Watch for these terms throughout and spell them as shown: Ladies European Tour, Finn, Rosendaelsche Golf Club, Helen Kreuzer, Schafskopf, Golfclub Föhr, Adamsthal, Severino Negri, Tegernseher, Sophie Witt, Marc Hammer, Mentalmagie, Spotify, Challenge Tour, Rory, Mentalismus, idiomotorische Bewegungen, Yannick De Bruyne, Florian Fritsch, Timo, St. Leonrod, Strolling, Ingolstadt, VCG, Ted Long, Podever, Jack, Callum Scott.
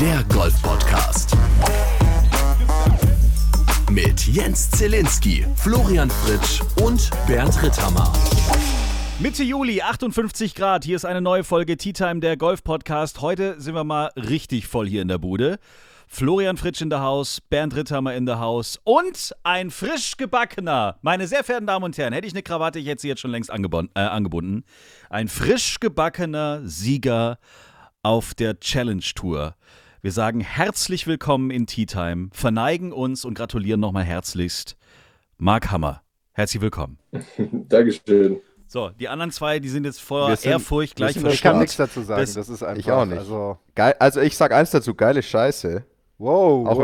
Der Golf-Podcast mit Jens Zielinski, Florian Fritsch und Bernd Ritthammer. Mitte Juli, 58 Grad. Hier ist eine neue Folge Tea Time, der Golf-Podcast. Heute sind wir mal richtig voll hier in der Bude. Florian Fritsch in der Haus, Bernd Ritthammer in der Haus und ein frisch gebackener, meine sehr verehrten Damen und Herren, hätte ich eine Krawatte, ich hätte sie jetzt schon längst angebunden, ein frisch gebackener Sieger auf der Challenge Tour. Wir sagen herzlich willkommen in Tea Time, verneigen uns und gratulieren nochmal herzlichst Marc Hammer. Herzlich willkommen. Dankeschön. So, die anderen zwei, die sind jetzt vor Ehrfurcht gleich verstanden. Ich kann nichts dazu sagen, das ist einfach. Ich auch nicht. Also ich sag eins dazu, geile Scheiße. Wow. Auch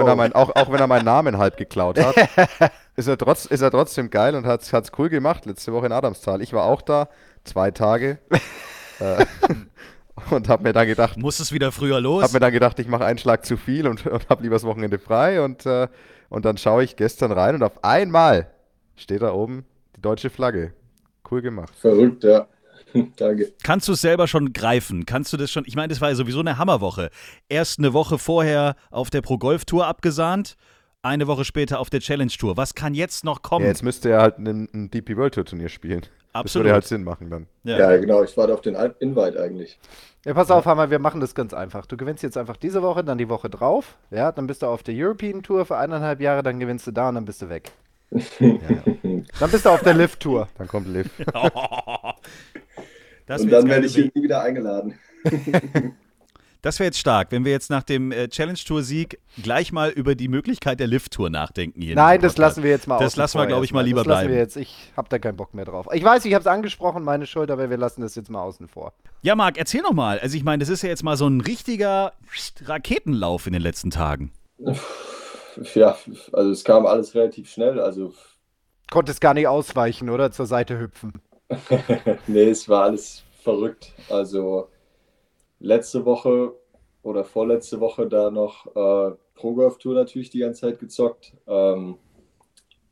wenn er meinen Namen halb geklaut hat, ist er trotzdem geil und hat's cool gemacht letzte Woche in Adamsthal. Ich war auch da, 2 Tage und hab mir dann gedacht... Muss es wieder früher los? Hab mir dann gedacht, ich mache einen Schlag zu viel und hab lieber das Wochenende frei und dann schaue ich gestern rein und auf einmal steht da oben die deutsche Flagge. Cool gemacht. Verrückt, ja. Danke. Kannst du es selber schon greifen? Kannst du das schon? Ich meine, das war ja sowieso eine Hammerwoche. Erst eine Woche vorher auf der Pro Golf Tour abgesahnt, eine Woche später auf der Challenge Tour. Was kann jetzt noch kommen? Ja, jetzt müsste er halt ein DP World Tour Turnier spielen. Absolut. Das würde halt Sinn machen dann. Ja, genau. Ich warte auf den Invite eigentlich. Ja, pass auf, Hammer, wir machen das ganz einfach. Du gewinnst jetzt einfach diese Woche, dann die Woche drauf. Ja, dann bist du auf der European Tour für 1,5 Jahre, dann gewinnst du da und dann bist du weg. Ja. Dann bist du auf der LIV Tour. Dann kommt LIV. Und dann werde ich hier nie wieder eingeladen. Das wäre jetzt stark, wenn wir jetzt nach dem Challenge Tour Sieg gleich mal über die Möglichkeit der LIV Tour nachdenken. Hier Nein, das lassen wir jetzt mal aus. Das lassen wir, glaube ich, mal lieber bleiben. Ich habe da keinen Bock mehr drauf. Ich weiß, ich habe es angesprochen, meine Schuld, aber wir lassen das jetzt mal außen vor. Ja, Marc, erzähl noch mal. Also ich meine, das ist ja jetzt mal so ein richtiger Raketenlauf in den letzten Tagen. Ja, also es kam alles relativ schnell. Also konntest gar nicht ausweichen, oder? Zur Seite hüpfen. Nee, es war alles verrückt. Also letzte Woche oder vorletzte Woche da noch Pro Golf Tour natürlich die ganze Zeit gezockt.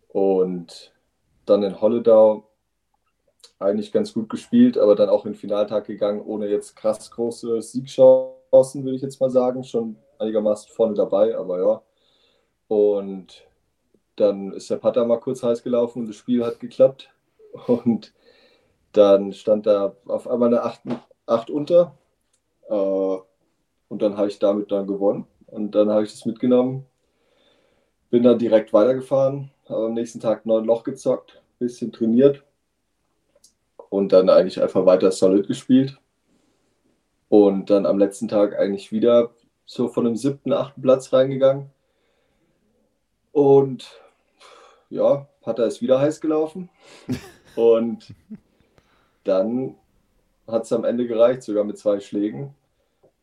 Und dann in Holledau eigentlich ganz gut gespielt, aber dann auch in den Finaltag gegangen, ohne jetzt krass große Siegchancen, würde ich jetzt mal sagen. Schon einigermaßen vorne dabei, aber ja. Und dann ist der Putter mal kurz heiß gelaufen und das Spiel hat geklappt. Und dann stand da auf einmal eine 8 unter. Und dann habe ich damit dann gewonnen. Und dann habe ich das mitgenommen. Bin dann direkt weitergefahren. Habe am nächsten Tag 9 Loch gezockt. Bisschen trainiert. Und dann eigentlich einfach weiter solid gespielt. Und dann am letzten Tag eigentlich wieder so von dem 7., 8. Platz reingegangen. Und ja, Putter ist wieder heiß gelaufen und dann hat es am Ende gereicht, sogar mit 2 Schlägen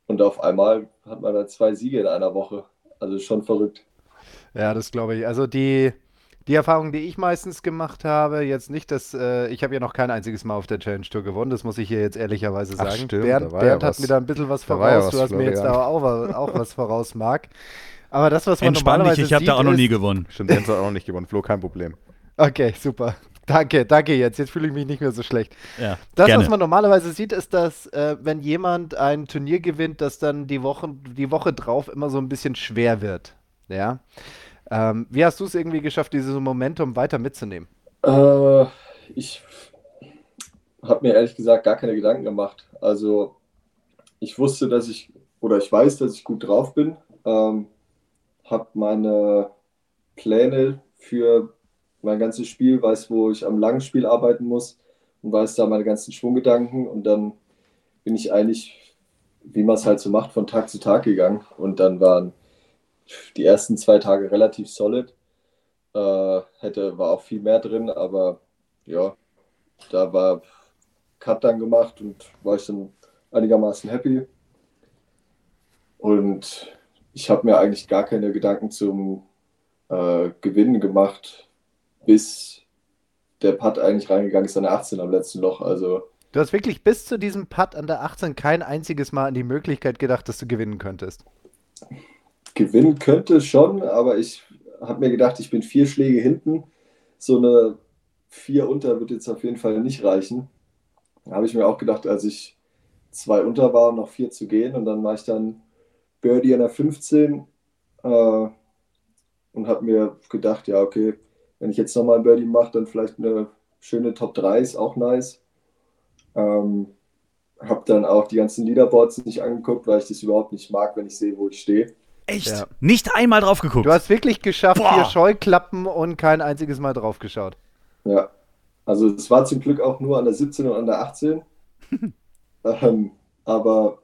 und auf einmal hat man da 2 Siege in einer Woche, also schon verrückt. Ja, das glaube ich. Also die Erfahrung, die ich meistens gemacht habe, jetzt nicht, dass ich habe ja noch kein einziges Mal auf der Challenge Tour gewonnen, das muss ich hier jetzt ehrlicherweise sagen. Stimmt, Bernd hat mir da ein bisschen was voraus, du hast mir jetzt da auch was voraus, Marc. Aber das, was man Entspann normalerweise ich habe da auch noch nie gewonnen. Stimmt, Jens hat auch noch nicht gewonnen. Flo, kein Problem. Okay, super. Danke Jens. Jetzt fühle ich mich nicht mehr so schlecht. Ja, das, gerne. Was man normalerweise sieht, ist, dass wenn jemand ein Turnier gewinnt, dass dann die Woche drauf immer so ein bisschen schwer wird. Ja. Wie hast du es irgendwie geschafft, dieses Momentum weiter mitzunehmen? Ich habe mir ehrlich gesagt gar keine Gedanken gemacht. Also ich wusste, dass ich weiß, dass ich gut drauf bin. Habe meine Pläne für mein ganzes Spiel, weiß, wo ich am langen Spiel arbeiten muss und weiß da meine ganzen Schwunggedanken und dann bin ich eigentlich, wie man es halt so macht, von Tag zu Tag gegangen und dann waren die ersten 2 Tage relativ solid, war auch viel mehr drin, aber ja, da war Cut dann gemacht und war ich dann einigermaßen happy und ich habe mir eigentlich gar keine Gedanken zum Gewinnen gemacht, bis der Putt eigentlich reingegangen ist an der 18 am letzten Loch. Also du hast wirklich bis zu diesem Putt an der 18 kein einziges Mal an die Möglichkeit gedacht, dass du gewinnen könntest? Gewinnen könnte schon, aber ich habe mir gedacht, ich bin 4 Schläge hinten. So eine 4 unter wird jetzt auf jeden Fall nicht reichen. Da habe ich mir auch gedacht, als ich 2 unter war, noch 4 zu gehen und dann mache ich dann Birdie an der 15 und habe mir gedacht, ja okay, wenn ich jetzt nochmal ein Birdie mache, dann vielleicht eine schöne Top 3 ist auch nice. Habe dann auch die ganzen Leaderboards nicht angeguckt, weil ich das überhaupt nicht mag, wenn ich sehe, wo ich stehe. Echt? Ja. Nicht einmal drauf geguckt? Du hast wirklich geschafft, boah, hier Scheuklappen und kein einziges Mal drauf geschaut. Ja, also es war zum Glück auch nur an der 17 und an der 18. Aber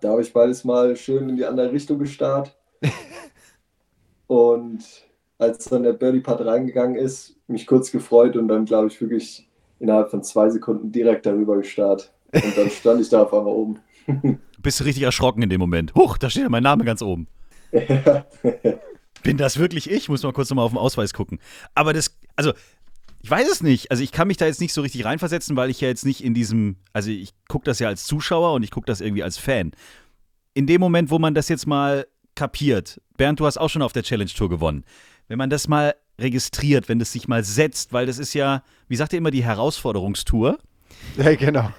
da habe ich beides mal schön in die andere Richtung gestarrt. Und als dann der Birdie-Putt reingegangen ist, mich kurz gefreut und dann, glaube ich, wirklich innerhalb von 2 Sekunden direkt darüber gestarrt. Und dann stand ich da auf einmal oben. Bist du richtig erschrocken in dem Moment? Huch, da steht ja mein Name ganz oben. Bin das wirklich ich? Muss mal kurz nochmal auf den Ausweis gucken. Aber das, also, ich weiß es nicht. Also ich kann mich da jetzt nicht so richtig reinversetzen, weil ich ja jetzt nicht in diesem, also ich gucke das ja als Zuschauer und ich gucke das irgendwie als Fan. In dem Moment, wo man das jetzt mal kapiert, Bernd, du hast auch schon auf der Challenge Tour gewonnen. Wenn man das mal registriert, wenn das sich mal setzt, weil das ist ja, wie sagt ihr immer, die Herausforderungstour. Ja, genau.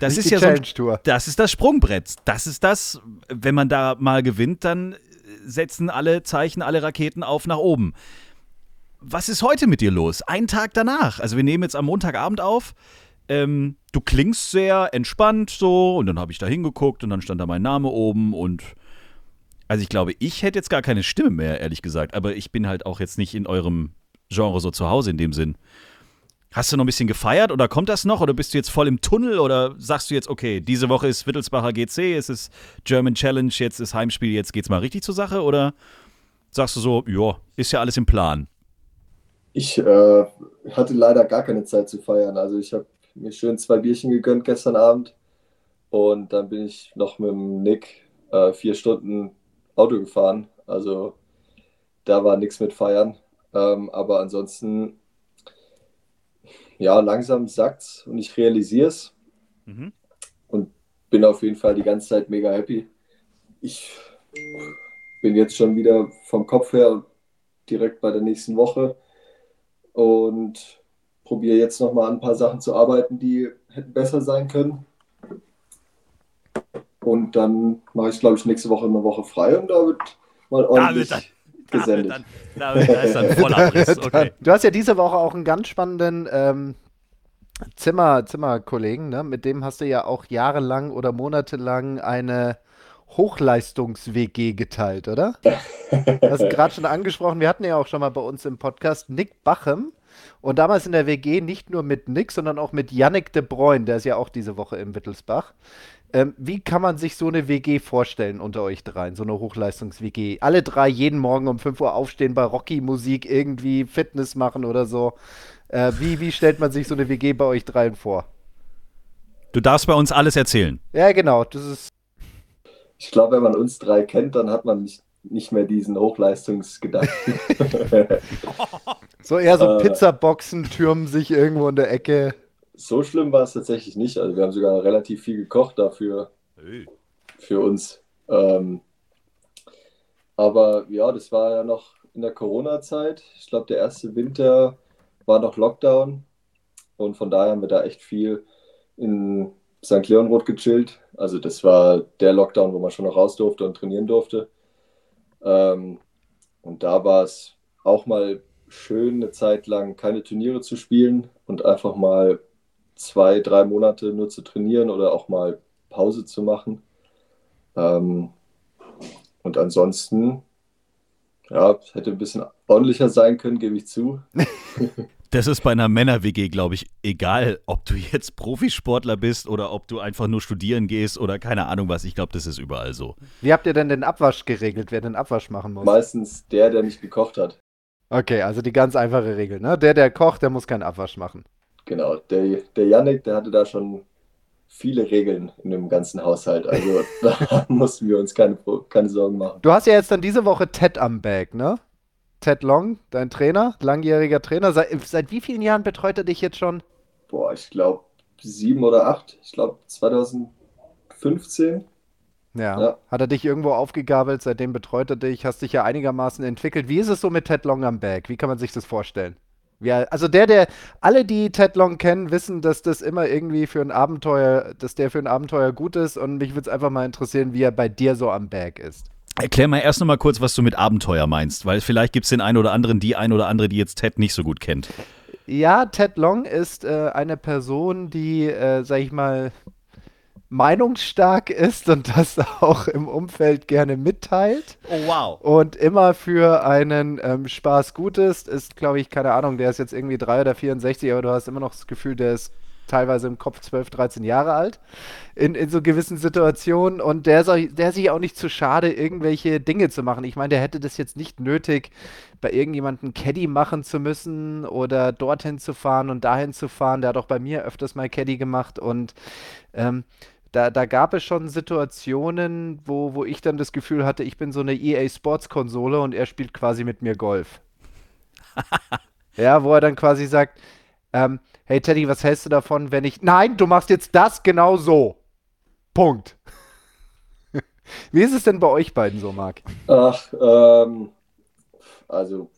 Das ist ja so ein, das ist das Sprungbrett. Das ist das, wenn man da mal gewinnt, dann setzen alle Zeichen, alle Raketen auf nach oben. Was ist heute mit dir los? Einen Tag danach. Also wir nehmen jetzt am Montagabend auf. Du klingst sehr entspannt so und dann habe ich da hingeguckt und dann stand da mein Name oben und also ich glaube, ich hätte jetzt gar keine Stimme mehr, ehrlich gesagt. Aber ich bin halt auch jetzt nicht in eurem Genre so zu Hause in dem Sinn. Hast du noch ein bisschen gefeiert oder kommt das noch? Oder bist du jetzt voll im Tunnel? Oder sagst du jetzt, okay, diese Woche ist Wittelsbacher GC, es ist German Challenge, jetzt ist Heimspiel, jetzt geht's mal richtig zur Sache? Oder sagst du so, ja, ist ja alles im Plan? Ich hatte leider gar keine Zeit zu feiern. Also ich habe mir schön 2 Bierchen gegönnt gestern Abend. Und dann bin ich noch mit dem Nick 4 Stunden Auto gefahren. Also da war nichts mit feiern. Aber ansonsten... Ja, langsam sackt's und ich realisiere es und bin auf jeden Fall die ganze Zeit mega happy. Ich bin jetzt schon wieder vom Kopf her direkt bei der nächsten Woche und probiere jetzt nochmal an ein paar Sachen zu arbeiten, die hätten besser sein können. Und dann mache ich, glaube ich, nächste Woche eine Woche frei und da wird mal ordentlich... Da ist dann voller Abriss, okay. Du hast ja diese Woche auch einen ganz spannenden Zimmerkollegen, ne? Mit dem hast du ja auch jahrelang oder monatelang eine Hochleistungs-WG geteilt, oder? Du hast gerade schon angesprochen, wir hatten ja auch schon mal bei uns im Podcast Nick Bachem und damals in der WG nicht nur mit Nick, sondern auch mit Yannick De Bruyne, der ist ja auch diese Woche in Wittelsbach. Wie kann man sich so eine WG vorstellen unter euch dreien, so eine Hochleistungs-WG? Alle drei jeden Morgen um 5 Uhr aufstehen, bei Rocky-Musik irgendwie Fitness machen oder so. Wie stellt man sich so eine WG bei euch dreien vor? Du darfst bei uns alles erzählen. Ja, genau. Das ist. Ich glaube, wenn man uns drei kennt, dann hat man nicht mehr diesen Hochleistungsgedanken. So eher so Pizzaboxen türmen sich irgendwo in der Ecke. So schlimm war es tatsächlich nicht. Also wir haben sogar relativ viel gekocht dafür, für uns. Aber ja, das war ja noch in der Corona-Zeit. Ich glaube, der erste Winter war noch Lockdown. Und von daher haben wir da echt viel in St. Leonrod gechillt. Also das war der Lockdown, wo man schon noch raus durfte und trainieren durfte. Und da war es auch mal schön, eine Zeit lang keine Turniere zu spielen und einfach mal 2-3 Monate nur zu trainieren oder auch mal Pause zu machen. Und ansonsten, ja, hätte ein bisschen ordentlicher sein können, gebe ich zu. Das ist bei einer Männer-WG, glaube ich, egal, ob du jetzt Profisportler bist oder ob du einfach nur studieren gehst oder keine Ahnung was. Ich glaube, das ist überall so. Wie habt ihr denn den Abwasch geregelt, wer den Abwasch machen muss? Meistens der nicht gekocht hat. Okay, also die ganz einfache Regel, ne? Der kocht, der muss keinen Abwasch machen. Genau, der Yannick, der hatte da schon viele Regeln in dem ganzen Haushalt, also da mussten wir uns keine Sorgen machen. Du hast ja jetzt dann diese Woche Ted am Bag, ne? Ted Long, dein Trainer, langjähriger Trainer. Seit wie vielen Jahren betreut er dich jetzt schon? Boah, ich glaube 7 oder 8, ich glaube 2015. Ja. Hat er dich irgendwo aufgegabelt, seitdem betreut er dich, hast dich ja einigermaßen entwickelt. Wie ist es so mit Ted Long am Bag? Wie kann man sich das vorstellen? Ja, also alle, die Ted Long kennen, wissen, dass das immer irgendwie für ein Abenteuer gut ist, und mich würde es einfach mal interessieren, wie er bei dir so am Bag ist. Erklär mal erst nochmal kurz, was du mit Abenteuer meinst, weil vielleicht gibt es den einen oder anderen, die jetzt Ted nicht so gut kennt. Ja, Ted Long ist eine Person, die, sag ich mal, meinungsstark ist und das auch im Umfeld gerne mitteilt. Oh, wow. Und immer für einen Spaß gut ist, glaube ich, keine Ahnung, der ist jetzt irgendwie 3 oder 64, aber du hast immer noch das Gefühl, der ist teilweise im Kopf 12, 13 Jahre alt in so gewissen Situationen, und der sich auch nicht zu schade, irgendwelche Dinge zu machen. Ich meine, der hätte das jetzt nicht nötig, bei irgendjemandem Caddy machen zu müssen oder dorthin zu fahren und dahin zu fahren. Der hat auch bei mir öfters mal Caddy gemacht, und da gab es schon Situationen, wo ich dann das Gefühl hatte, ich bin so eine EA-Sports-Konsole und er spielt quasi mit mir Golf. Ja, wo er dann quasi sagt, hey Teddy, was hältst du davon, wenn ich... Nein, du machst jetzt das genau so. Punkt. Wie ist es denn bei euch beiden so, Marc? Ach, also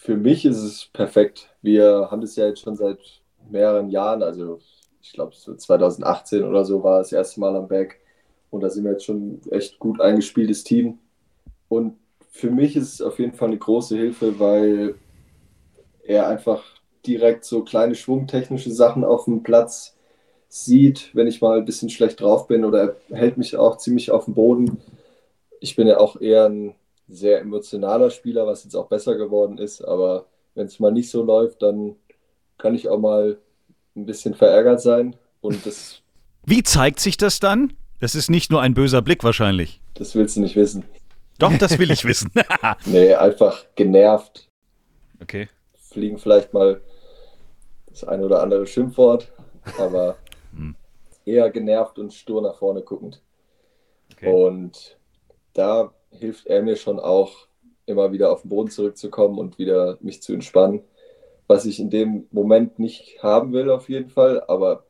für mich ist es perfekt. Wir haben das ja jetzt schon seit mehreren Jahren, also ich glaube so 2018 oder so war das erste Mal am Berg, und da sind wir jetzt schon echt gut eingespieltes Team. Und für mich ist es auf jeden Fall eine große Hilfe, weil er einfach direkt so kleine schwungtechnische Sachen auf dem Platz sieht, wenn ich mal ein bisschen schlecht drauf bin, oder er hält mich auch ziemlich auf dem Boden. Ich bin ja auch eher ein sehr emotionaler Spieler, was jetzt auch besser geworden ist, aber wenn es mal nicht so läuft, dann kann ich auch mal ein bisschen verärgert sein. Und das... Wie zeigt sich das dann? Das ist nicht nur ein böser Blick wahrscheinlich. Das willst du nicht wissen. Doch, das will ich wissen. Nee, einfach genervt. Okay. Fliegen vielleicht mal das ein oder andere Schimpfwort, aber eher genervt und stur nach vorne guckend. Okay. Und da hilft er mir schon auch, immer wieder auf den Boden zurückzukommen und wieder mich zu entspannen, was ich in dem Moment nicht haben will auf jeden Fall, aber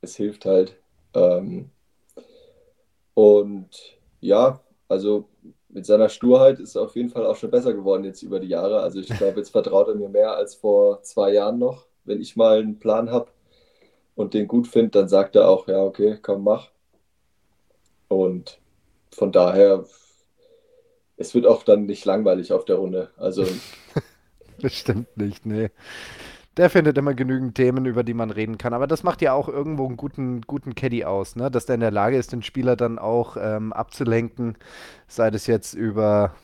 es hilft halt. Und ja, also mit seiner Sturheit ist auf jeden Fall auch schon besser geworden jetzt über die Jahre. Also ich glaube, jetzt vertraut er mir mehr als vor 2 Jahren noch. Wenn ich mal einen Plan habe und den gut finde, dann sagt er auch, ja, okay, komm, mach. Und von daher, es wird auch dann nicht langweilig auf der Runde. Also bestimmt nicht, nee. Der findet immer genügend Themen, über die man reden kann. Aber das macht ja auch irgendwo einen guten Caddy aus, ne? Dass der in der Lage ist, den Spieler dann auch abzulenken, sei das jetzt über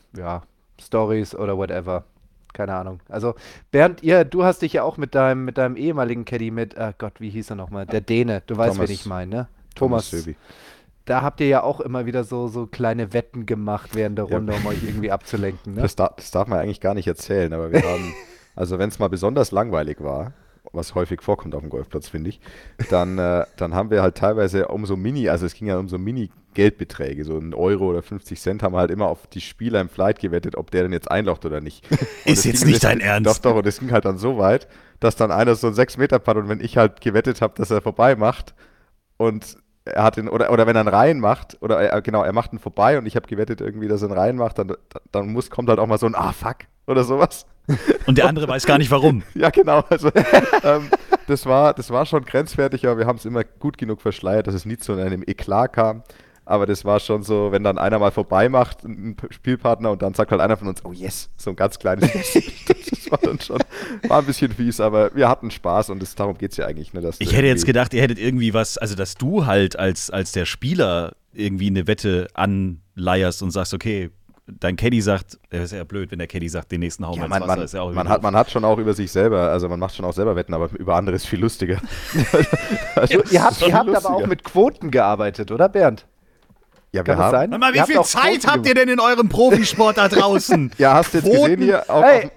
Stories oder whatever. Keine Ahnung. Also Bernd, du hast dich ja auch mit deinem ehemaligen Caddy wie hieß er nochmal? Der Däne, du weißt, wen ich meine, ne? Thomas. Da habt ihr ja auch immer wieder so kleine Wetten gemacht während der Runde, um euch irgendwie abzulenken, ne? Das darf man eigentlich gar nicht erzählen, aber wir haben... Also wenn es mal besonders langweilig war, was häufig vorkommt auf dem Golfplatz, finde ich, dann haben wir halt teilweise es ging ja um so Mini-Geldbeträge, so 1 Euro oder 50 Cent haben wir halt immer auf die Spieler im Flight gewettet, ob der denn jetzt einlocht oder nicht. Ist jetzt nicht dein Ernst. Doch, und es ging halt dann so weit, dass dann einer so einen 6-Meter-Putt, und wenn ich halt gewettet habe, dass er vorbei macht und er hat ihn, oder wenn er einen Reihen macht, er macht ihn vorbei und ich habe gewettet irgendwie, dass er einen Reihen macht, dann kommt halt auch mal so ein fuck oder sowas. Und der andere weiß gar nicht, warum. Ja, genau. Also, das war schon grenzwertig, aber wir haben es immer gut genug verschleiert, dass es nie zu einem Eklat kam. Aber das war schon so, wenn dann einer mal vorbeimacht, ein Spielpartner, und dann sagt halt einer von uns, oh yes, so ein ganz kleines Yes. Das war dann schon, war ein bisschen fies, aber wir hatten Spaß, und darum geht es ja eigentlich. Ne, dass ich hätte jetzt gedacht, ihr hättet irgendwie was, also dass du halt als der Spieler irgendwie eine Wette anleierst und sagst, okay, dein Caddy sagt, das ist ja blöd, wenn der Caddy sagt, den nächsten Hau mal ins Wasser, ist ja auch übel. Man hat schon auch über sich selber, also man macht schon auch selber Wetten, aber über andere ist viel lustiger. Also, ihr habt aber auch mit Quoten gearbeitet, oder Bernd? Ja, kann das sein? Mal, wie viel Zeit habt ihr denn in eurem Profisport da draußen? Ja, hast du jetzt gesehen hier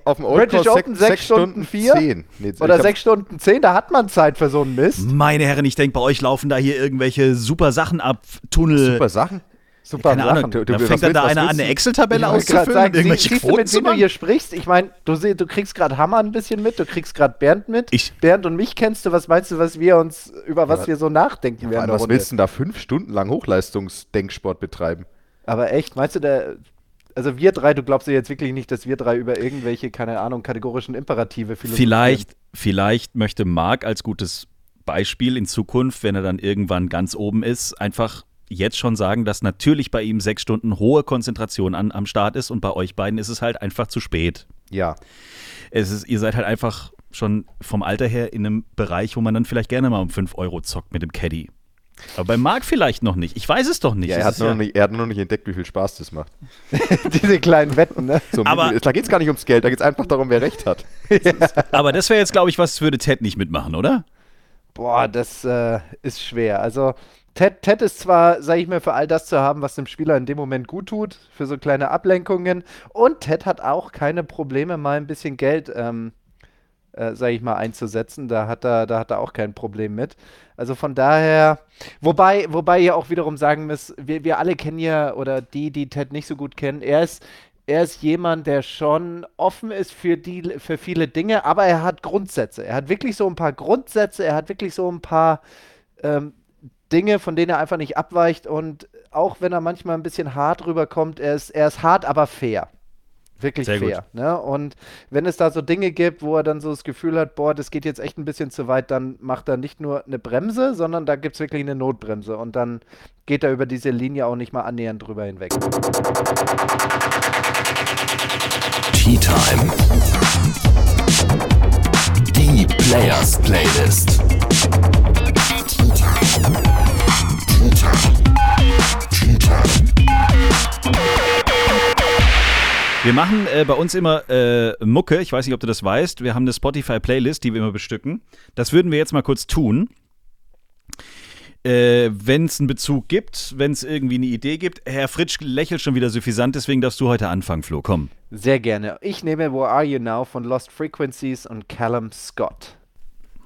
auf dem Old Course 6 Stunden 4 oder 6 Stunden 10, da hat man Zeit für so einen Mist. Meine Herren, ich denke, bei euch laufen da hier irgendwelche super Sachen ab, Tunnel. Super Sachen? Super, keine Ahnung, da fängt dann da einer an, eine Excel-Tabelle auszufüllen, irgendwelche Quoten, mit wem du hier sprichst? Ich meine, du kriegst gerade Hammer ein bisschen mit, du kriegst gerade Bernd mit. Bernd und mich kennst du, was meinst du, was wir so nachdenken werden? Was willst du denn da 5 Stunden lang Hochleistungsdenksport betreiben? Aber echt, meinst du, Also wir drei, du glaubst ja jetzt wirklich nicht, dass wir drei über irgendwelche, keine Ahnung, kategorischen Imperative philosophieren. Vielleicht möchte Marc als gutes Beispiel in Zukunft, wenn er dann irgendwann ganz oben ist, einfach jetzt schon sagen, dass natürlich bei ihm 6 Stunden hohe Konzentration am Start ist und bei euch beiden ist es halt einfach zu spät. Ja. Ihr seid halt einfach schon vom Alter her in einem Bereich, wo man dann vielleicht gerne mal um 5 € zockt mit dem Caddy. Aber bei Marc vielleicht noch nicht. Ich weiß es doch nicht. Ja, er hat noch nicht entdeckt, wie viel Spaß das macht. Diese kleinen Wetten, ne? So, aber da geht es gar nicht ums Geld, da geht es einfach darum, wer recht hat. Ja. Aber das wäre jetzt, glaube ich, was würde Ted nicht mitmachen, oder? Boah, das ist schwer. Also Ted ist zwar, sage ich mal, für all das zu haben, was dem Spieler in dem Moment gut tut, für so kleine Ablenkungen. Und Ted hat auch keine Probleme, mal ein bisschen Geld sage ich mal, einzusetzen, da hat er auch kein Problem mit. Also von daher, wobei ihr auch wiederum sagen müsst, wir alle kennen ja, oder die Ted nicht so gut kennen, er ist jemand, der schon offen ist für viele Dinge, aber er hat Grundsätze. Er hat wirklich so ein paar Grundsätze, er hat wirklich so ein paar Dinge, von denen er einfach nicht abweicht und auch wenn er manchmal ein bisschen hart rüberkommt, er ist hart, aber fair. Wirklich sehr fair. Ne? Und wenn es da so Dinge gibt, wo er dann so das Gefühl hat, boah, das geht jetzt echt ein bisschen zu weit, dann macht er nicht nur eine Bremse, sondern da gibt es wirklich eine Notbremse. Und dann geht er über diese Linie auch nicht mal annähernd drüber hinweg. Tea Time. Die Players Playlist. Tea Time. Tea Time. Tea Time. Wir machen bei uns immer Mucke, ich weiß nicht, ob du das weißt, wir haben eine Spotify-Playlist, die wir immer bestücken. Das würden wir jetzt mal kurz tun. Wenn es einen Bezug gibt, wenn es irgendwie eine Idee gibt. Herr Fritsch lächelt schon wieder suffisant, deswegen darfst du heute anfangen, Flo, komm. Sehr gerne. Ich nehme Where Are You Now von Lost Frequencies und Callum Scott.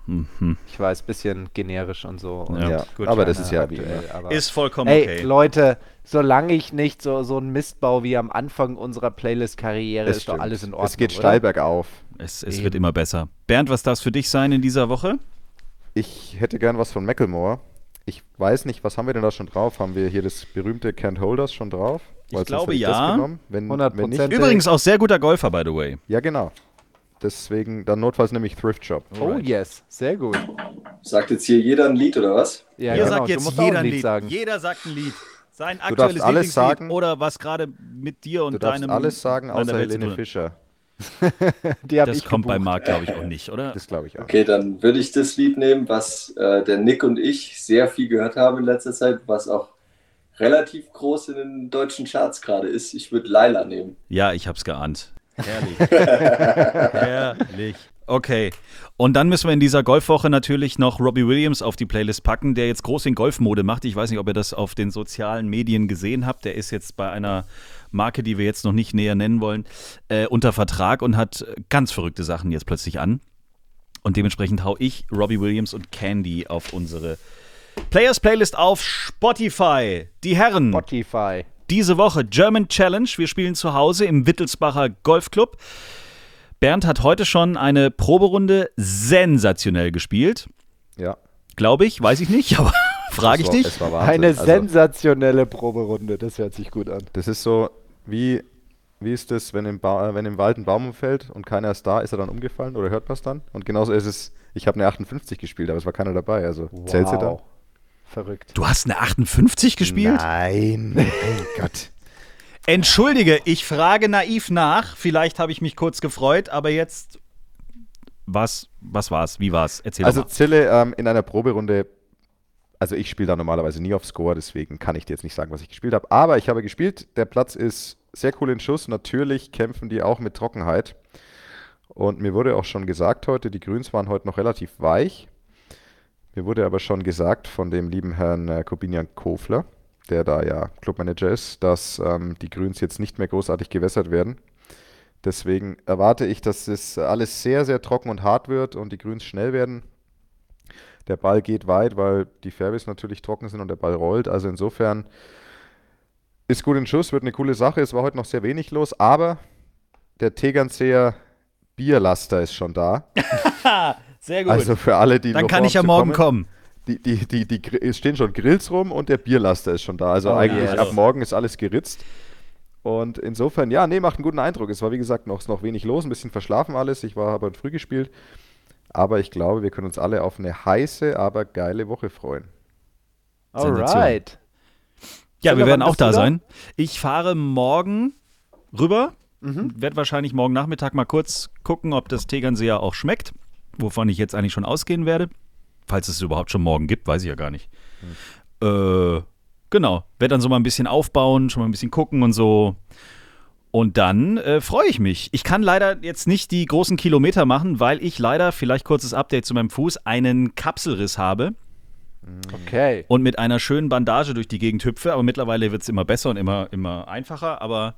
Mhm. Ich weiß, bisschen generisch und so. Und ja, gut, aber das ist ja aktuell. Ist vollkommen okay. Ey, Leute, solange ich nicht so einen Mistbau wie am Anfang unserer Playlist-Karriere ist doch alles in Ordnung. Es geht steil bergauf. Es wird immer besser. Bernd, was darf es für dich sein in dieser Woche? Ich hätte gern was von Macklemore. Ich weiß nicht, was haben wir denn da schon drauf? Haben wir hier das berühmte Can't Hold Us schon drauf? Ich glaube ja. Wenn nicht. Übrigens auch sehr guter Golfer, by the way. Ja, genau. Deswegen dann notfalls nämlich Thrift Shop. Alright. Oh yes, sehr gut. Sagt jetzt hier jeder ein Lied oder was? Ja, genau. Sagt jetzt jeder ein Lied sagen. Jeder sagt ein Lied. Sein aktuelles Lieblingslied oder was gerade mit dir und deinem... Du darfst alles sagen, außer Helene Fischer. Die das ich kommt gebucht. Bei Marc, glaube ich, auch nicht, oder? Das glaube ich auch. Okay, dann würde ich das Lied nehmen, was der Nick und ich sehr viel gehört haben in letzter Zeit, was auch relativ groß in den deutschen Charts gerade ist. Ich würde Laila nehmen. Ja, ich habe es geahnt. Herrlich. Herrlich. Okay. Und dann müssen wir in dieser Golfwoche natürlich noch Robbie Williams auf die Playlist packen, der jetzt groß in Golfmode macht. Ich weiß nicht, ob ihr das auf den sozialen Medien gesehen habt. Der ist jetzt bei einer Marke, die wir jetzt noch nicht näher nennen wollen, unter Vertrag und hat ganz verrückte Sachen jetzt plötzlich an. Und dementsprechend hau ich Robbie Williams und Candy auf unsere Players-Playlist auf Spotify. Die Herren. Spotify. Diese Woche German Challenge. Wir spielen zu Hause im Wittelsbacher Golf Club. Bernd hat heute schon eine Proberunde sensationell gespielt. Ja. Glaube ich, weiß ich nicht, aber frage ich dich. Eine sensationelle Proberunde, das hört sich gut an. Das ist so, wie ist das, wenn im Wald ein Baum umfällt und keiner ist da, ist er dann umgefallen oder hört man es dann? Und genauso ist es, ich habe eine 58 gespielt, aber es war keiner dabei, also wow. Zählt sie dann? Verrückt. Du hast eine 58 gespielt? Nein. Oh Gott. Entschuldige, ich frage naiv nach. Vielleicht habe ich mich kurz gefreut, aber jetzt, was war's? Wie war's? Erzähl doch mal. Also Zille, in einer Proberunde, also ich spiele da normalerweise nie auf Score, deswegen kann ich dir jetzt nicht sagen, was ich gespielt habe. Aber ich habe gespielt, der Platz ist sehr cool in Schuss. Natürlich kämpfen die auch mit Trockenheit. Und mir wurde auch schon gesagt heute, die Grüns waren heute noch relativ weich. Mir wurde aber schon gesagt von dem lieben Herrn Kobinian Kofler, der da ja Clubmanager ist, dass die Grüns jetzt nicht mehr großartig gewässert werden. Deswegen erwarte ich, dass es alles sehr, sehr trocken und hart wird und die Grüns schnell werden. Der Ball geht weit, weil die Fairways natürlich trocken sind und der Ball rollt. Also insofern ist gut in Schuss, wird eine coole Sache. Es war heute noch sehr wenig los, aber der Tegernseher Bierlaster ist schon da. Sehr gut. Also für alle, die dann noch kann ich ja morgen kommen. Es stehen schon Grills rum und der Bierlaster ist schon da. Also eigentlich ab morgen ist alles geritzt. Und insofern, ja, nee, macht einen guten Eindruck. Es war, wie gesagt, noch wenig los, ein bisschen verschlafen alles. Ich habe früh gespielt. Aber ich glaube, wir können uns alle auf eine heiße, aber geile Woche freuen. Alright. Ja, wir werden auch da sein. Ich fahre morgen rüber. Werde wahrscheinlich morgen Nachmittag mal kurz gucken, ob das Tegernseher auch schmeckt. Wovon ich jetzt eigentlich schon ausgehen werde. Falls es überhaupt schon morgen gibt, weiß ich ja gar nicht. Genau, werde dann so mal ein bisschen aufbauen, schon mal ein bisschen gucken und so. Und dann freue ich mich. Ich kann leider jetzt nicht die großen Kilometer machen, weil ich leider, vielleicht kurzes Update zu meinem Fuß, einen Kapselriss habe. Okay. Und mit einer schönen Bandage durch die Gegend hüpfe. Aber mittlerweile wird es immer besser und immer einfacher. Aber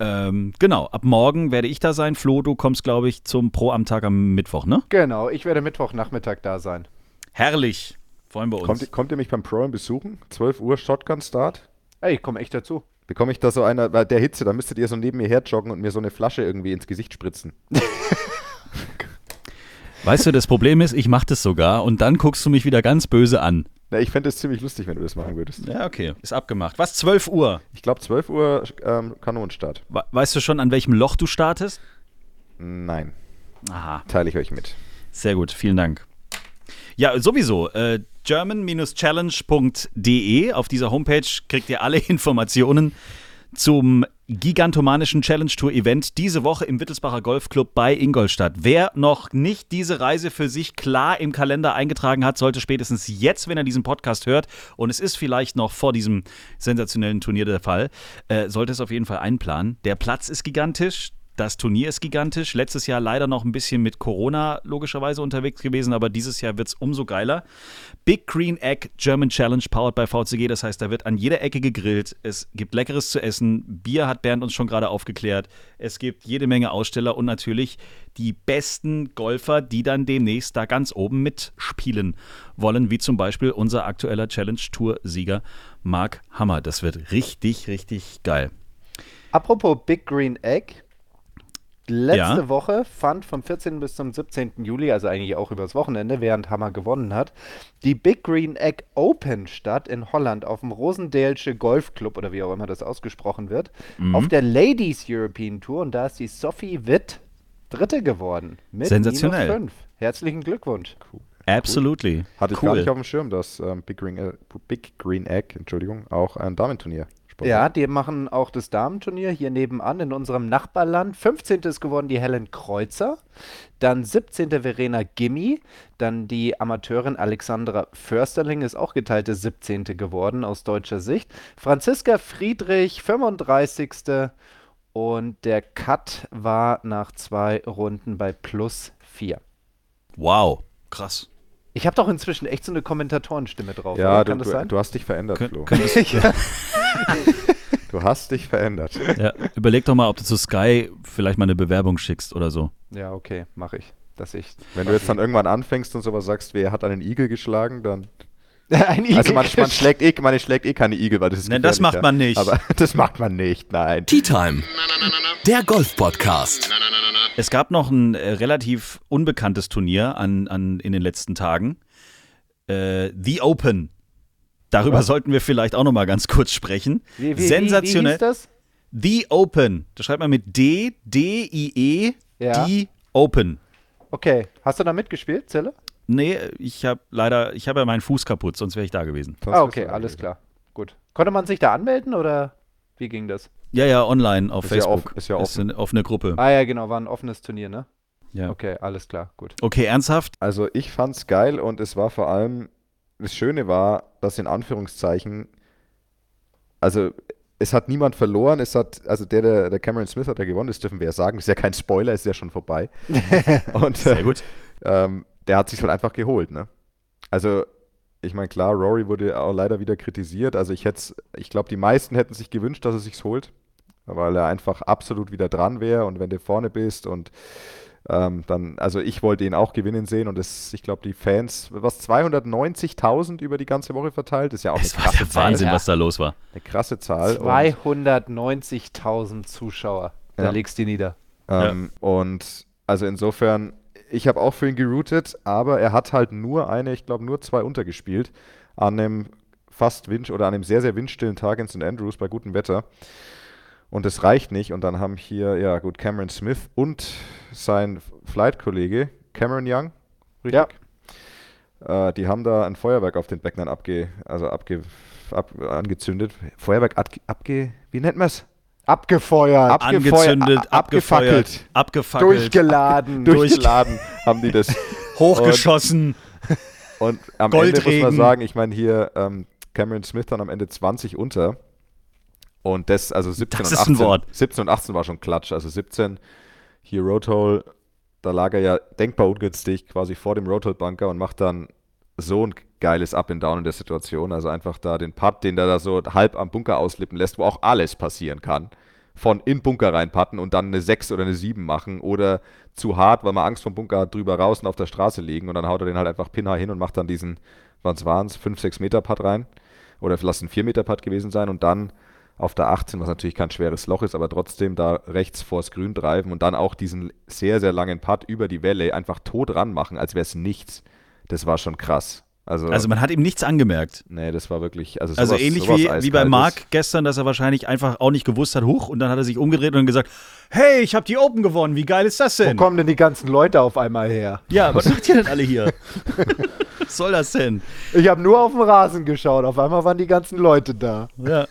genau, ab morgen werde ich da sein. Flo, du kommst, glaube ich, zum Pro am Tag am Mittwoch, ne? Genau, ich werde Mittwochnachmittag da sein. Herrlich. Freuen wir uns. Kommt ihr mich beim Pro besuchen? 12 Uhr Shotgun-Start? Ey, ich komme echt dazu. Bekomme ich da so einer, bei der Hitze, da müsstet ihr so neben mir herjoggen und mir so eine Flasche irgendwie ins Gesicht spritzen. Weißt du, das Problem ist, ich mache das sogar und dann guckst du mich wieder ganz böse an. Na, ich fände es ziemlich lustig, wenn du das machen würdest. Ja, okay. Ist abgemacht. Was, 12 Uhr? Ich glaube, 12 Uhr Kanonenstart. Weißt du schon, an welchem Loch du startest? Nein. Aha. Teile ich euch mit. Sehr gut, vielen Dank. Ja, sowieso. German-challenge.de. Auf dieser Homepage kriegt ihr alle Informationen zum gigantomanischen Challenge-Tour-Event diese Woche im Wittelsbacher Golf Club bei Ingolstadt. Wer noch nicht diese Reise für sich klar im Kalender eingetragen hat, sollte spätestens jetzt, wenn er diesen Podcast hört, und es ist vielleicht noch vor diesem sensationellen Turnier der Fall, sollte es auf jeden Fall einplanen. Der Platz ist gigantisch. Das Turnier ist gigantisch. Letztes Jahr leider noch ein bisschen mit Corona logischerweise unterwegs gewesen, aber dieses Jahr wird es umso geiler. Big Green Egg German Challenge powered by VCG. Das heißt, da wird an jeder Ecke gegrillt. Es gibt Leckeres zu essen. Bier hat Bernd uns schon gerade aufgeklärt. Es gibt jede Menge Aussteller und natürlich die besten Golfer, die dann demnächst da ganz oben mitspielen wollen, wie zum Beispiel unser aktueller Challenge-Tour-Sieger Marc Hammer. Das wird richtig, richtig geil. Apropos Big Green Egg. Letzte Woche fand vom 14. bis zum 17. Juli, also eigentlich auch übers Wochenende, während Hammer gewonnen hat, die Big Green Egg Open statt in Holland auf dem Rosendaelsche Golf Club oder wie auch immer das ausgesprochen wird, auf der Ladies European Tour und da ist die Sophie Witt Dritte geworden. Mit sensationell. -5. Herzlichen Glückwunsch. Cool. Absolutely. Hatte ich gar nicht auf dem Schirm, dass Big Green Egg, Entschuldigung, auch ein Damenturnier. Ja, die machen auch das Damenturnier hier nebenan in unserem Nachbarland. 15. ist geworden die Helen Kreuzer, dann 17. Verena Gimmi, dann die Amateurin Alexandra Försterling ist auch geteilte 17. geworden aus deutscher Sicht. Franziska Friedrich, 35. und der Cut war nach 2 Runden bei +4. Wow, krass. Ich habe doch inzwischen echt so eine Kommentatorenstimme drauf. Ja, kann das sein? Du hast dich verändert, Flo. Du hast dich verändert. Ja, überleg doch mal, ob du zu Sky vielleicht mal eine Bewerbung schickst oder so. Ja, okay, mache ich. Wenn du jetzt dann irgendwann anfängst und sowas sagst, wer hat einen Igel geschlagen, dann... Ein Igel. Also man schlägt eh keine Igel, weil das ist... Nein, das macht man nicht. Aber das macht man nicht, nein. Tea Time, der Golf-Podcast. Es gab noch ein relativ unbekanntes Turnier in den letzten Tagen. The Open. Darüber sollten wir vielleicht auch noch mal ganz kurz sprechen. Sensationell. Wie hieß das? The Open. Das schreibt man mit D, D-I-E, The Open. Okay, hast du da mitgespielt, Zelle? Nee, ich habe ja meinen Fuß kaputt, sonst wäre ich da gewesen. Ah, okay, alles klar. Gut. Konnte man sich da anmelden oder wie ging das? Ja, online auf Facebook. Ist ja offen. Ist eine offene Gruppe. Ah ja, genau, war ein offenes Turnier, ne? Ja. Okay, alles klar, gut. Okay, ernsthaft? Also ich fand's geil und es war vor allem, das Schöne war, dass in Anführungszeichen, also es hat niemand verloren, der Cameron Smith hat ja gewonnen, das dürfen wir ja sagen, das ist ja kein Spoiler, ist ja schon vorbei. Und, sehr gut. Der hat sich halt einfach geholt, ne? Also, ich meine, klar, Rory wurde auch leider wieder kritisiert. Also, ich glaube, die meisten hätten sich gewünscht, dass er sich's holt, weil er einfach absolut wieder dran wäre. Und wenn du vorne bist und dann, also ich wollte ihn auch gewinnen sehen. Und ich glaube, die Fans, was 290.000 über die ganze Woche verteilt, ist ja auch eine krasse Zahl. Das war der Wahnsinn, was da los war. Eine krasse Zahl. 290.000 Zuschauer. Ja. Da legst du die nieder. Und also insofern. Ich habe auch für ihn geroutet, aber er hat halt nur 2 untergespielt an einem sehr, sehr windstillen Tag in St. Andrews bei gutem Wetter. Und das reicht nicht. Und dann haben hier, ja gut, Cameron Smith und sein Flight-Kollege Cameron Young, richtig? Ja. Die haben da ein Feuerwerk auf den Backnern angezündet. Feuerwerk wie nennt man es? Abgefeuert. Angezündet, abgefackelt. Abgefackelt. Durchgeladen haben die das. Hochgeschossen. Und am Goldregen. Ende muss man sagen, ich meine hier Cameron Smith dann am Ende 20 unter. Und das, also 17 das und 18. 17 und 18 war schon Klatsch. Also 17 hier Roadhole, da lag er ja denkbar ungünstig quasi vor dem Roadhole-Bunker und macht dann so ein geiles Up and Down in der Situation. Also einfach da den Putt, den er da so halb am Bunker auslippen lässt, wo auch alles passieren kann. Von in Bunker reinputten und dann eine 6 oder eine 7 machen oder zu hart, weil man Angst vom Bunker hat, drüber raus und auf der Straße liegen und dann haut er den halt einfach Pinner hin und macht dann diesen, was waren es, 5-6 Meter Putt rein oder lass ein 4 Meter Putt gewesen sein und dann auf der 18, was natürlich kein schweres Loch ist, aber trotzdem da rechts vors Grün treiben und dann auch diesen sehr, sehr langen Putt über die Welle einfach tot ran machen, als wäre es nichts. Das war schon krass. Also man hat ihm nichts angemerkt. Nee, das war wirklich... Also ähnlich wie bei Marc gestern, dass er wahrscheinlich einfach auch nicht gewusst hat, huch, und dann hat er sich umgedreht und gesagt, hey, ich habe die Open gewonnen, wie geil ist das denn? Wo kommen denn die ganzen Leute auf einmal her? Ja, was macht ihr denn alle hier? Was soll das denn? Ich habe nur auf den Rasen geschaut, auf einmal waren die ganzen Leute da. Ja,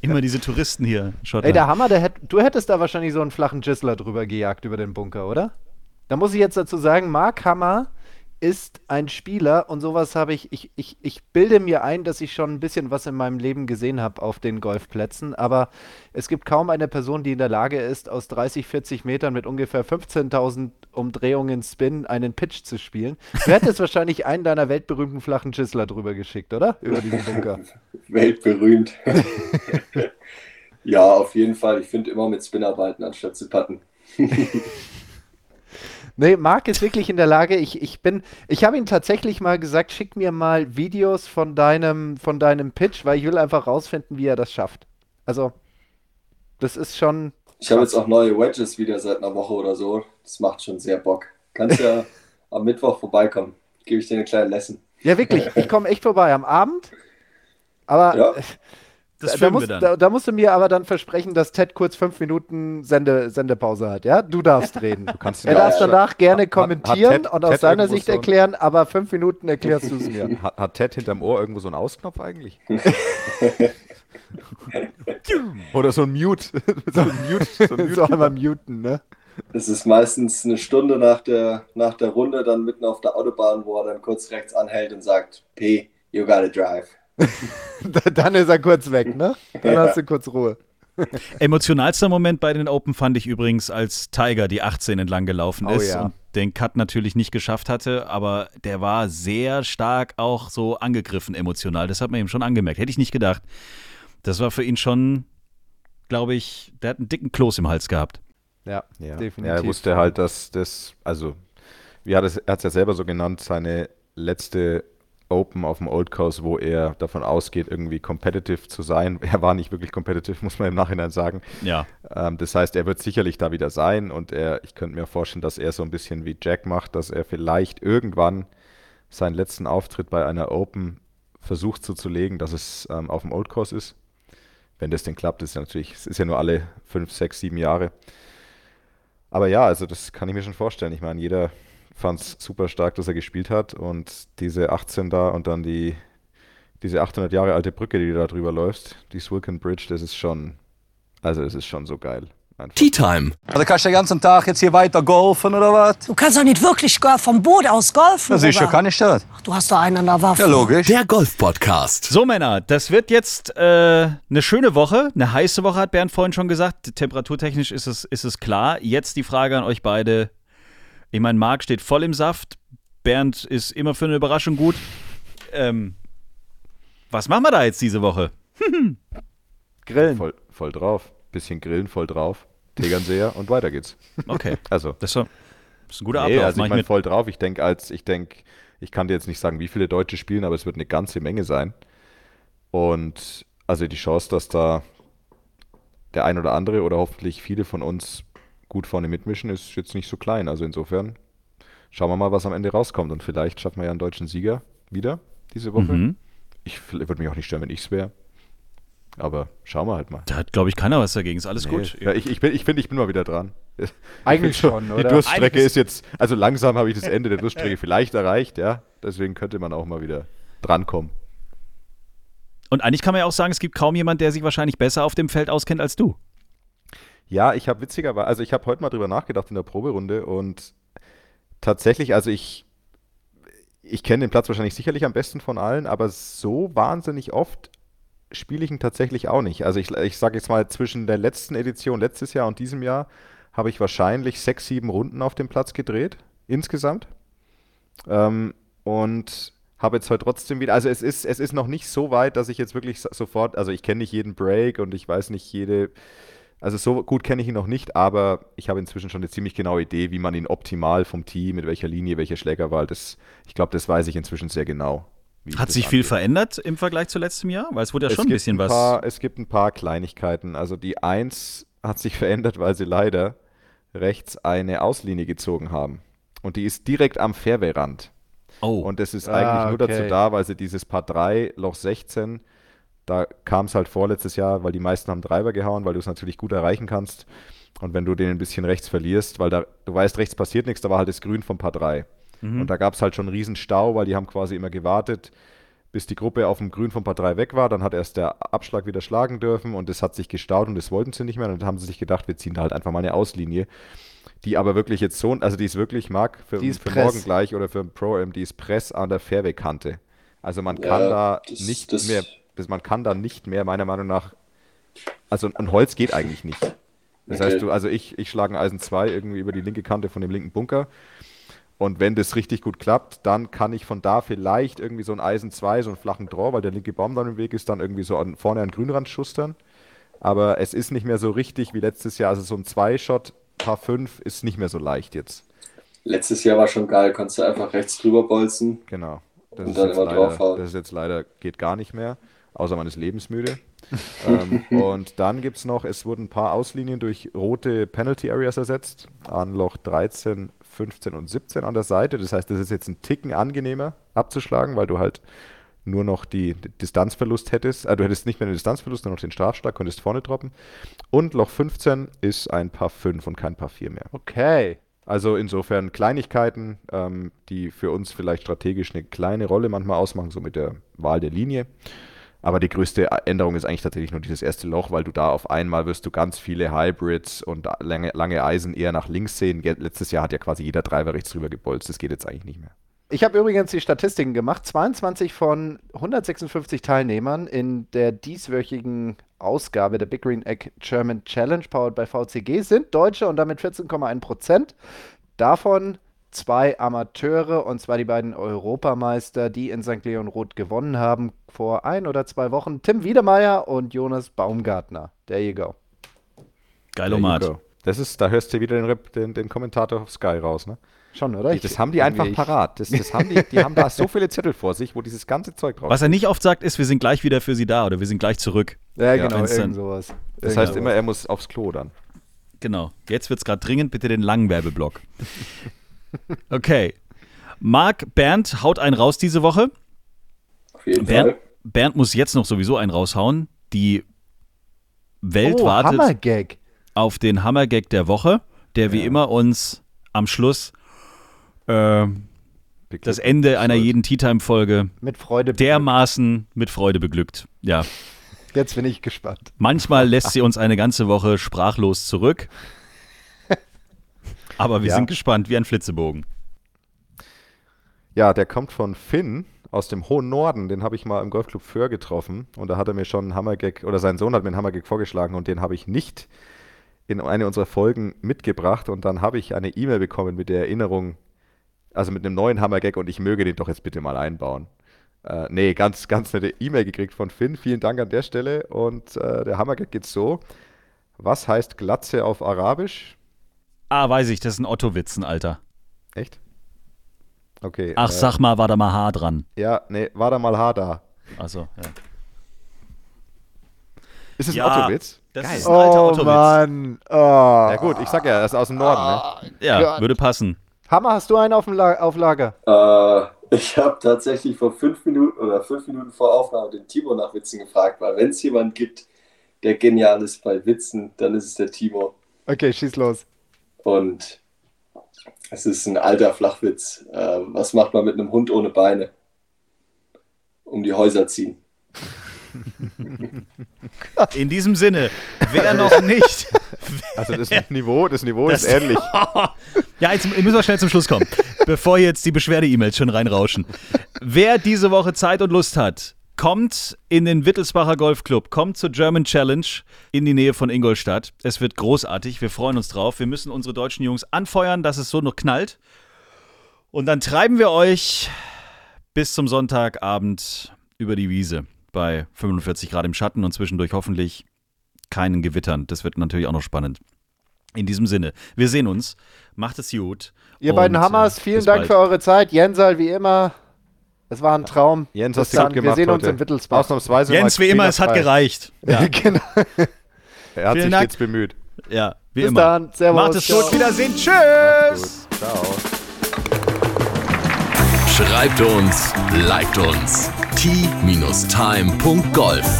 immer diese Touristen hier. Ey, der Hammer, du hättest da wahrscheinlich so einen flachen Gissler drüber gejagt über den Bunker, oder? Da muss ich jetzt dazu sagen, Marc Hammer... ist ein Spieler und sowas habe ich bilde mir ein, dass ich schon ein bisschen was in meinem Leben gesehen habe auf den Golfplätzen, aber es gibt kaum eine Person, die in der Lage ist, aus 30, 40 Metern mit ungefähr 15.000 Umdrehungen Spin einen Pitch zu spielen. Du hättest wahrscheinlich einen deiner weltberühmten flachen Schissler drüber geschickt, oder? Über diesen Bunker. Weltberühmt. Ja, auf jeden Fall. Ich finde immer mit Spin arbeiten, anstatt zu putten. Nee, Marc ist wirklich in der Lage, ich habe ihm tatsächlich mal gesagt, schick mir mal Videos von deinem Pitch, weil ich will einfach rausfinden, wie er das schafft. Also, das ist schon... Ich habe jetzt auch neue Wedges wieder seit einer Woche oder so. Das macht schon sehr Bock. Kannst ja am Mittwoch vorbeikommen. Gebe ich dir eine kleine Lesson. Ja, wirklich. Ich komme echt vorbei am Abend. Aber... Ja. Das da musst du mir aber dann versprechen, dass Ted kurz 5 Minuten Sendepause hat, ja? Du darfst reden. Er darf danach gerne kommentieren und aus seiner Sicht erklären, aber 5 Minuten erklärst du es mir. Hat Ted hinterm Ohr irgendwo so einen Ausknopf eigentlich? Oder so ein Mute. So einmal muten, ne? Es ist meistens eine Stunde nach der Runde, dann mitten auf der Autobahn, wo er dann kurz rechts anhält und sagt, P, you gotta drive. Dann ist er kurz weg, ne? Dann hast du kurz Ruhe. Emotionalster Moment bei den Open fand ich übrigens, als Tiger die 18 entlang gelaufen ist und den Cut natürlich nicht geschafft hatte, aber der war sehr stark auch so angegriffen emotional. Das hat man ihm schon angemerkt. Hätte ich nicht gedacht. Das war für ihn schon, glaube ich, der hat einen dicken Kloß im Hals gehabt. Ja, definitiv. Ja, er wusste halt, dass das, also, wie er hat es ja selber so genannt, seine letzte Open auf dem Old Course, wo er davon ausgeht, irgendwie competitive zu sein. Er war nicht wirklich competitive, muss man im Nachhinein sagen. Ja. Das heißt, er wird sicherlich da wieder sein und ich könnte mir vorstellen, dass er so ein bisschen wie Jack macht, dass er vielleicht irgendwann seinen letzten Auftritt bei einer Open versucht so zu legen, dass es auf dem Old Course ist. Wenn das denn klappt, es ist ja nur alle 5, 6, 7 Jahre. Aber ja, also das kann ich mir schon vorstellen. Ich meine, jeder fand es super stark, dass er gespielt hat und diese 18 da und dann diese 800 Jahre alte Brücke, die du da drüber läufst, die Swilken Bridge, das ist schon so geil. Einfach. Tea Time. Also kannst du den ganzen Tag jetzt hier weiter golfen oder was? Du kannst doch nicht wirklich vom Boot aus golfen. Das ist ja gar nicht das. Ach, du hast doch einen an der Waffe. Ja, logisch. Der Golf-Podcast. So, Männer, das wird jetzt eine schöne Woche, eine heiße Woche, hat Bernd vorhin schon gesagt. Temperaturtechnisch ist es klar. Jetzt die Frage an euch beide. Ich meine, Marc steht voll im Saft. Bernd ist immer für eine Überraschung gut. Was machen wir da jetzt diese Woche? Grillen. Voll drauf. Bisschen grillen, voll drauf. Tegernseher und weiter geht's. Okay. Also. Das ist ein guter Ablauf. Also ich meine, voll drauf. Ich denke, ich kann dir jetzt nicht sagen, wie viele Deutsche spielen, aber es wird eine ganze Menge sein. Und also die Chance, dass da der ein oder andere oder hoffentlich viele von uns gut vorne mitmischen, ist jetzt nicht so klein. Also insofern schauen wir mal, was am Ende rauskommt. Und vielleicht schaffen wir ja einen deutschen Sieger wieder diese Woche. Ich würde mich auch nicht stören, wenn ich es wäre. Aber schauen wir halt mal. Da hat, glaube ich, keiner was dagegen. Ist alles gut. Ja, ich finde, ich bin mal wieder dran. Eigentlich schon, oder? Die Durststrecke ist jetzt, also langsam habe ich das Ende der Durststrecke vielleicht erreicht, ja. Deswegen könnte man auch mal wieder drankommen. Und eigentlich kann man ja auch sagen, es gibt kaum jemanden, der sich wahrscheinlich besser auf dem Feld auskennt als du. Ja, ich habe witzigerweise, also ich habe heute mal drüber nachgedacht in der Proberunde und tatsächlich, also ich kenne den Platz wahrscheinlich sicherlich am besten von allen, aber so wahnsinnig oft spiele ich ihn tatsächlich auch nicht. Also ich sage jetzt mal, zwischen der letzten Edition letztes Jahr und diesem Jahr habe ich wahrscheinlich 6, 7 Runden auf dem Platz gedreht, insgesamt. Und habe jetzt heute trotzdem wieder, also es ist noch nicht so weit, dass ich jetzt wirklich sofort, also ich kenne nicht jeden Break und ich weiß nicht jede, also so gut kenne ich ihn noch nicht, aber ich habe inzwischen schon eine ziemlich genaue Idee, wie man ihn optimal vom Tee, mit welcher Linie, welcher Schlägerwahl, ich glaube, das weiß ich inzwischen sehr genau. Hat sich viel verändert im Vergleich zu letztem Jahr? Weil es wurde ja schon ein bisschen was. Es gibt ein paar Kleinigkeiten. Also die 1 hat sich verändert, weil sie leider rechts eine Auslinie gezogen haben. Und die ist direkt am Fairwayrand. Oh. Und das ist eigentlich nur dazu da, weil sie dieses Par 3, Loch 16, da kam es halt vorletztes Jahr, weil die meisten haben Driver gehauen, weil du es natürlich gut erreichen kannst. Und wenn du den ein bisschen rechts verlierst, weil da, du weißt, rechts passiert nichts, da war halt das Grün vom Par 3. Und da gab es halt schon einen riesen Stau, weil die haben quasi immer gewartet, bis die Gruppe auf dem Grün vom Par 3 weg war. Dann hat erst der Abschlag wieder schlagen dürfen und das hat sich gestaut und das wollten sie nicht mehr. Und dann haben sie sich gedacht, wir ziehen da halt einfach mal eine Auslinie, die aber wirklich jetzt so, also die ist wirklich, Marc, für morgen gleich oder für ein Pro-Am, die ist Press an der Fairway-Kante. Also man kann man kann da nicht mehr, meiner Meinung nach, also ein Holz geht eigentlich nicht. Das heißt, ich schlage ein Eisen 2 irgendwie über die linke Kante von dem linken Bunker. Und wenn das richtig gut klappt, dann kann ich von da vielleicht irgendwie so ein Eisen 2, so einen flachen Draw, weil der linke Baum dann im Weg ist, dann irgendwie so vorne an den Grünrand schustern. Aber es ist nicht mehr so richtig wie letztes Jahr. Also so ein 2-Shot, Par 5 ist nicht mehr so leicht jetzt. Letztes Jahr war schon geil, konntest du einfach rechts drüber bolzen. Genau. Das und dann immer draufhauen. Das ist jetzt leider, geht gar nicht mehr, außer man ist lebensmüde. Und dann gibt es noch, es wurden ein paar Auslinien durch rote Penalty Areas ersetzt, an Loch 13, 15 und 17 an der Seite. Das heißt, das ist jetzt ein Ticken angenehmer abzuschlagen, weil du halt nur noch die Distanzverlust hättest. Also du hättest nicht mehr den Distanzverlust, nur noch den Strafschlag, könntest vorne droppen. Und Loch 15 ist ein Par 5 und kein Par 4 mehr. Okay. Also insofern Kleinigkeiten, die für uns vielleicht strategisch eine kleine Rolle manchmal ausmachen, so mit der Wahl der Linie. Aber die größte Änderung ist eigentlich tatsächlich nur dieses erste Loch, weil du da auf einmal wirst du ganz viele Hybrids und lange Eisen eher nach links sehen. Letztes Jahr hat ja quasi jeder Driver rechts rüber gebolzt. Das geht jetzt eigentlich nicht mehr. Ich habe übrigens die Statistiken gemacht. 22 von 156 Teilnehmern in der dieswöchigen Ausgabe der Big Green Egg German Challenge powered by VCG sind Deutsche und damit 14,1%. Davon 2 Amateure, und zwar die beiden Europameister, die in St. Leonrod gewonnen haben vor 1 oder 2 Wochen. Tim Wiedemeyer und Jonas Baumgartner. There you go. Geilomat. Das ist, da hörst du wieder den Kommentator auf Sky raus, ne? Schon, oder? Das haben die einfach parat. Das haben die haben da so viele Zettel vor sich, wo dieses ganze Zeug drauf ist. Was er nicht oft sagt, ist, wir sind gleich wieder für sie da oder wir sind gleich zurück. Ja, genau, irgend sowas. Das heißt immer, er muss aufs Klo dann. Genau. Jetzt wird's gerade dringend, bitte den langen Werbeblock. Okay. Marc, Bernd haut einen raus diese Woche. Auf jeden Fall. Bernd muss jetzt noch sowieso einen raushauen. Die Welt wartet auf den Hammergag der Woche, der wie immer uns am Schluss das Ende einer jeden Tea-Time-Folge mit Freude beglückt. Ja. Jetzt bin ich gespannt. Manchmal lässt sie uns eine ganze Woche sprachlos zurück. Aber wir sind gespannt, wie ein Flitzebogen. Ja, der kommt von Finn aus dem hohen Norden. Den habe ich mal im Golfclub Föhr getroffen. Und da hat er mir schon einen Hammergag, oder sein Sohn hat mir einen Hammergag vorgeschlagen. Und den habe ich nicht in eine unserer Folgen mitgebracht. Und dann habe ich eine E-Mail bekommen mit der Erinnerung, also mit einem neuen Hammergag. Und ich möge den doch jetzt bitte mal einbauen. Nee, ganz, ganz nette E-Mail gekriegt von Finn. Vielen Dank an der Stelle. Und der Hammergag geht so. Was heißt Glatze auf Arabisch? Ah, weiß ich, das ist ein Otto-Witz, Alter. Echt? Okay. Ach, sag mal, war da mal Haar dran. Ja, nee, war da mal Haar da. Ach so, ja. Ist es ein Otto-Witz? Das ist ein alter Otto-Witz. Mann. Oh. Ja gut, ich sag ja, das ist aus dem Norden, ne? Ja, Gott. Würde passen. Hammer, hast du einen auf Lager? Ich habe tatsächlich vor 5 Minuten vor Aufnahme den Timo nach Witzen gefragt, weil wenn es jemand gibt, der genial ist bei Witzen, dann ist es der Timo. Okay, schieß los. Und es ist ein alter Flachwitz. Was macht man mit einem Hund ohne Beine? Um die Häuser ziehen. In diesem Sinne, wer noch nicht... Also das Niveau ist ähnlich. Ja, jetzt müssen wir schnell zum Schluss kommen, bevor jetzt die Beschwerde-E-Mails schon reinrauschen. Wer diese Woche Zeit und Lust hat, kommt in den Wittelsbacher Golf Club, kommt zur German Challenge in die Nähe von Ingolstadt. Es wird großartig, wir freuen uns drauf. Wir müssen unsere deutschen Jungs anfeuern, dass es so noch knallt. Und dann treiben wir euch bis zum Sonntagabend über die Wiese bei 45 Grad im Schatten und zwischendurch hoffentlich keinen Gewittern. Das wird natürlich auch noch spannend. In diesem Sinne, wir sehen uns. Macht es gut. Ihr beiden Hammers, vielen Dank für eure Zeit. Jensal, wie immer, es war ein Traum. Jens, hast du gut gemacht. Wir sehen uns in Wittelsbach. Ausnahmsweise Jens, wie immer, es hat gereicht. Ja. Genau. Er hat sich jetzt bemüht. Ja, wie immer. Bis dann. Servus. Macht es gut. Wiedersehen. Tschüss. Ciao. Schreibt uns, liked uns. t-time.golf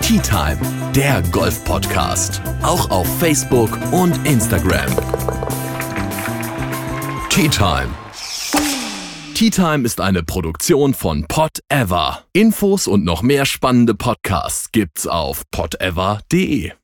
Tee Time, der Golf-Podcast. Auch auf Facebook und Instagram. Tee Time. Tee Time ist eine Produktion von PodEver. Infos und noch mehr spannende Podcasts gibt's auf podever.de.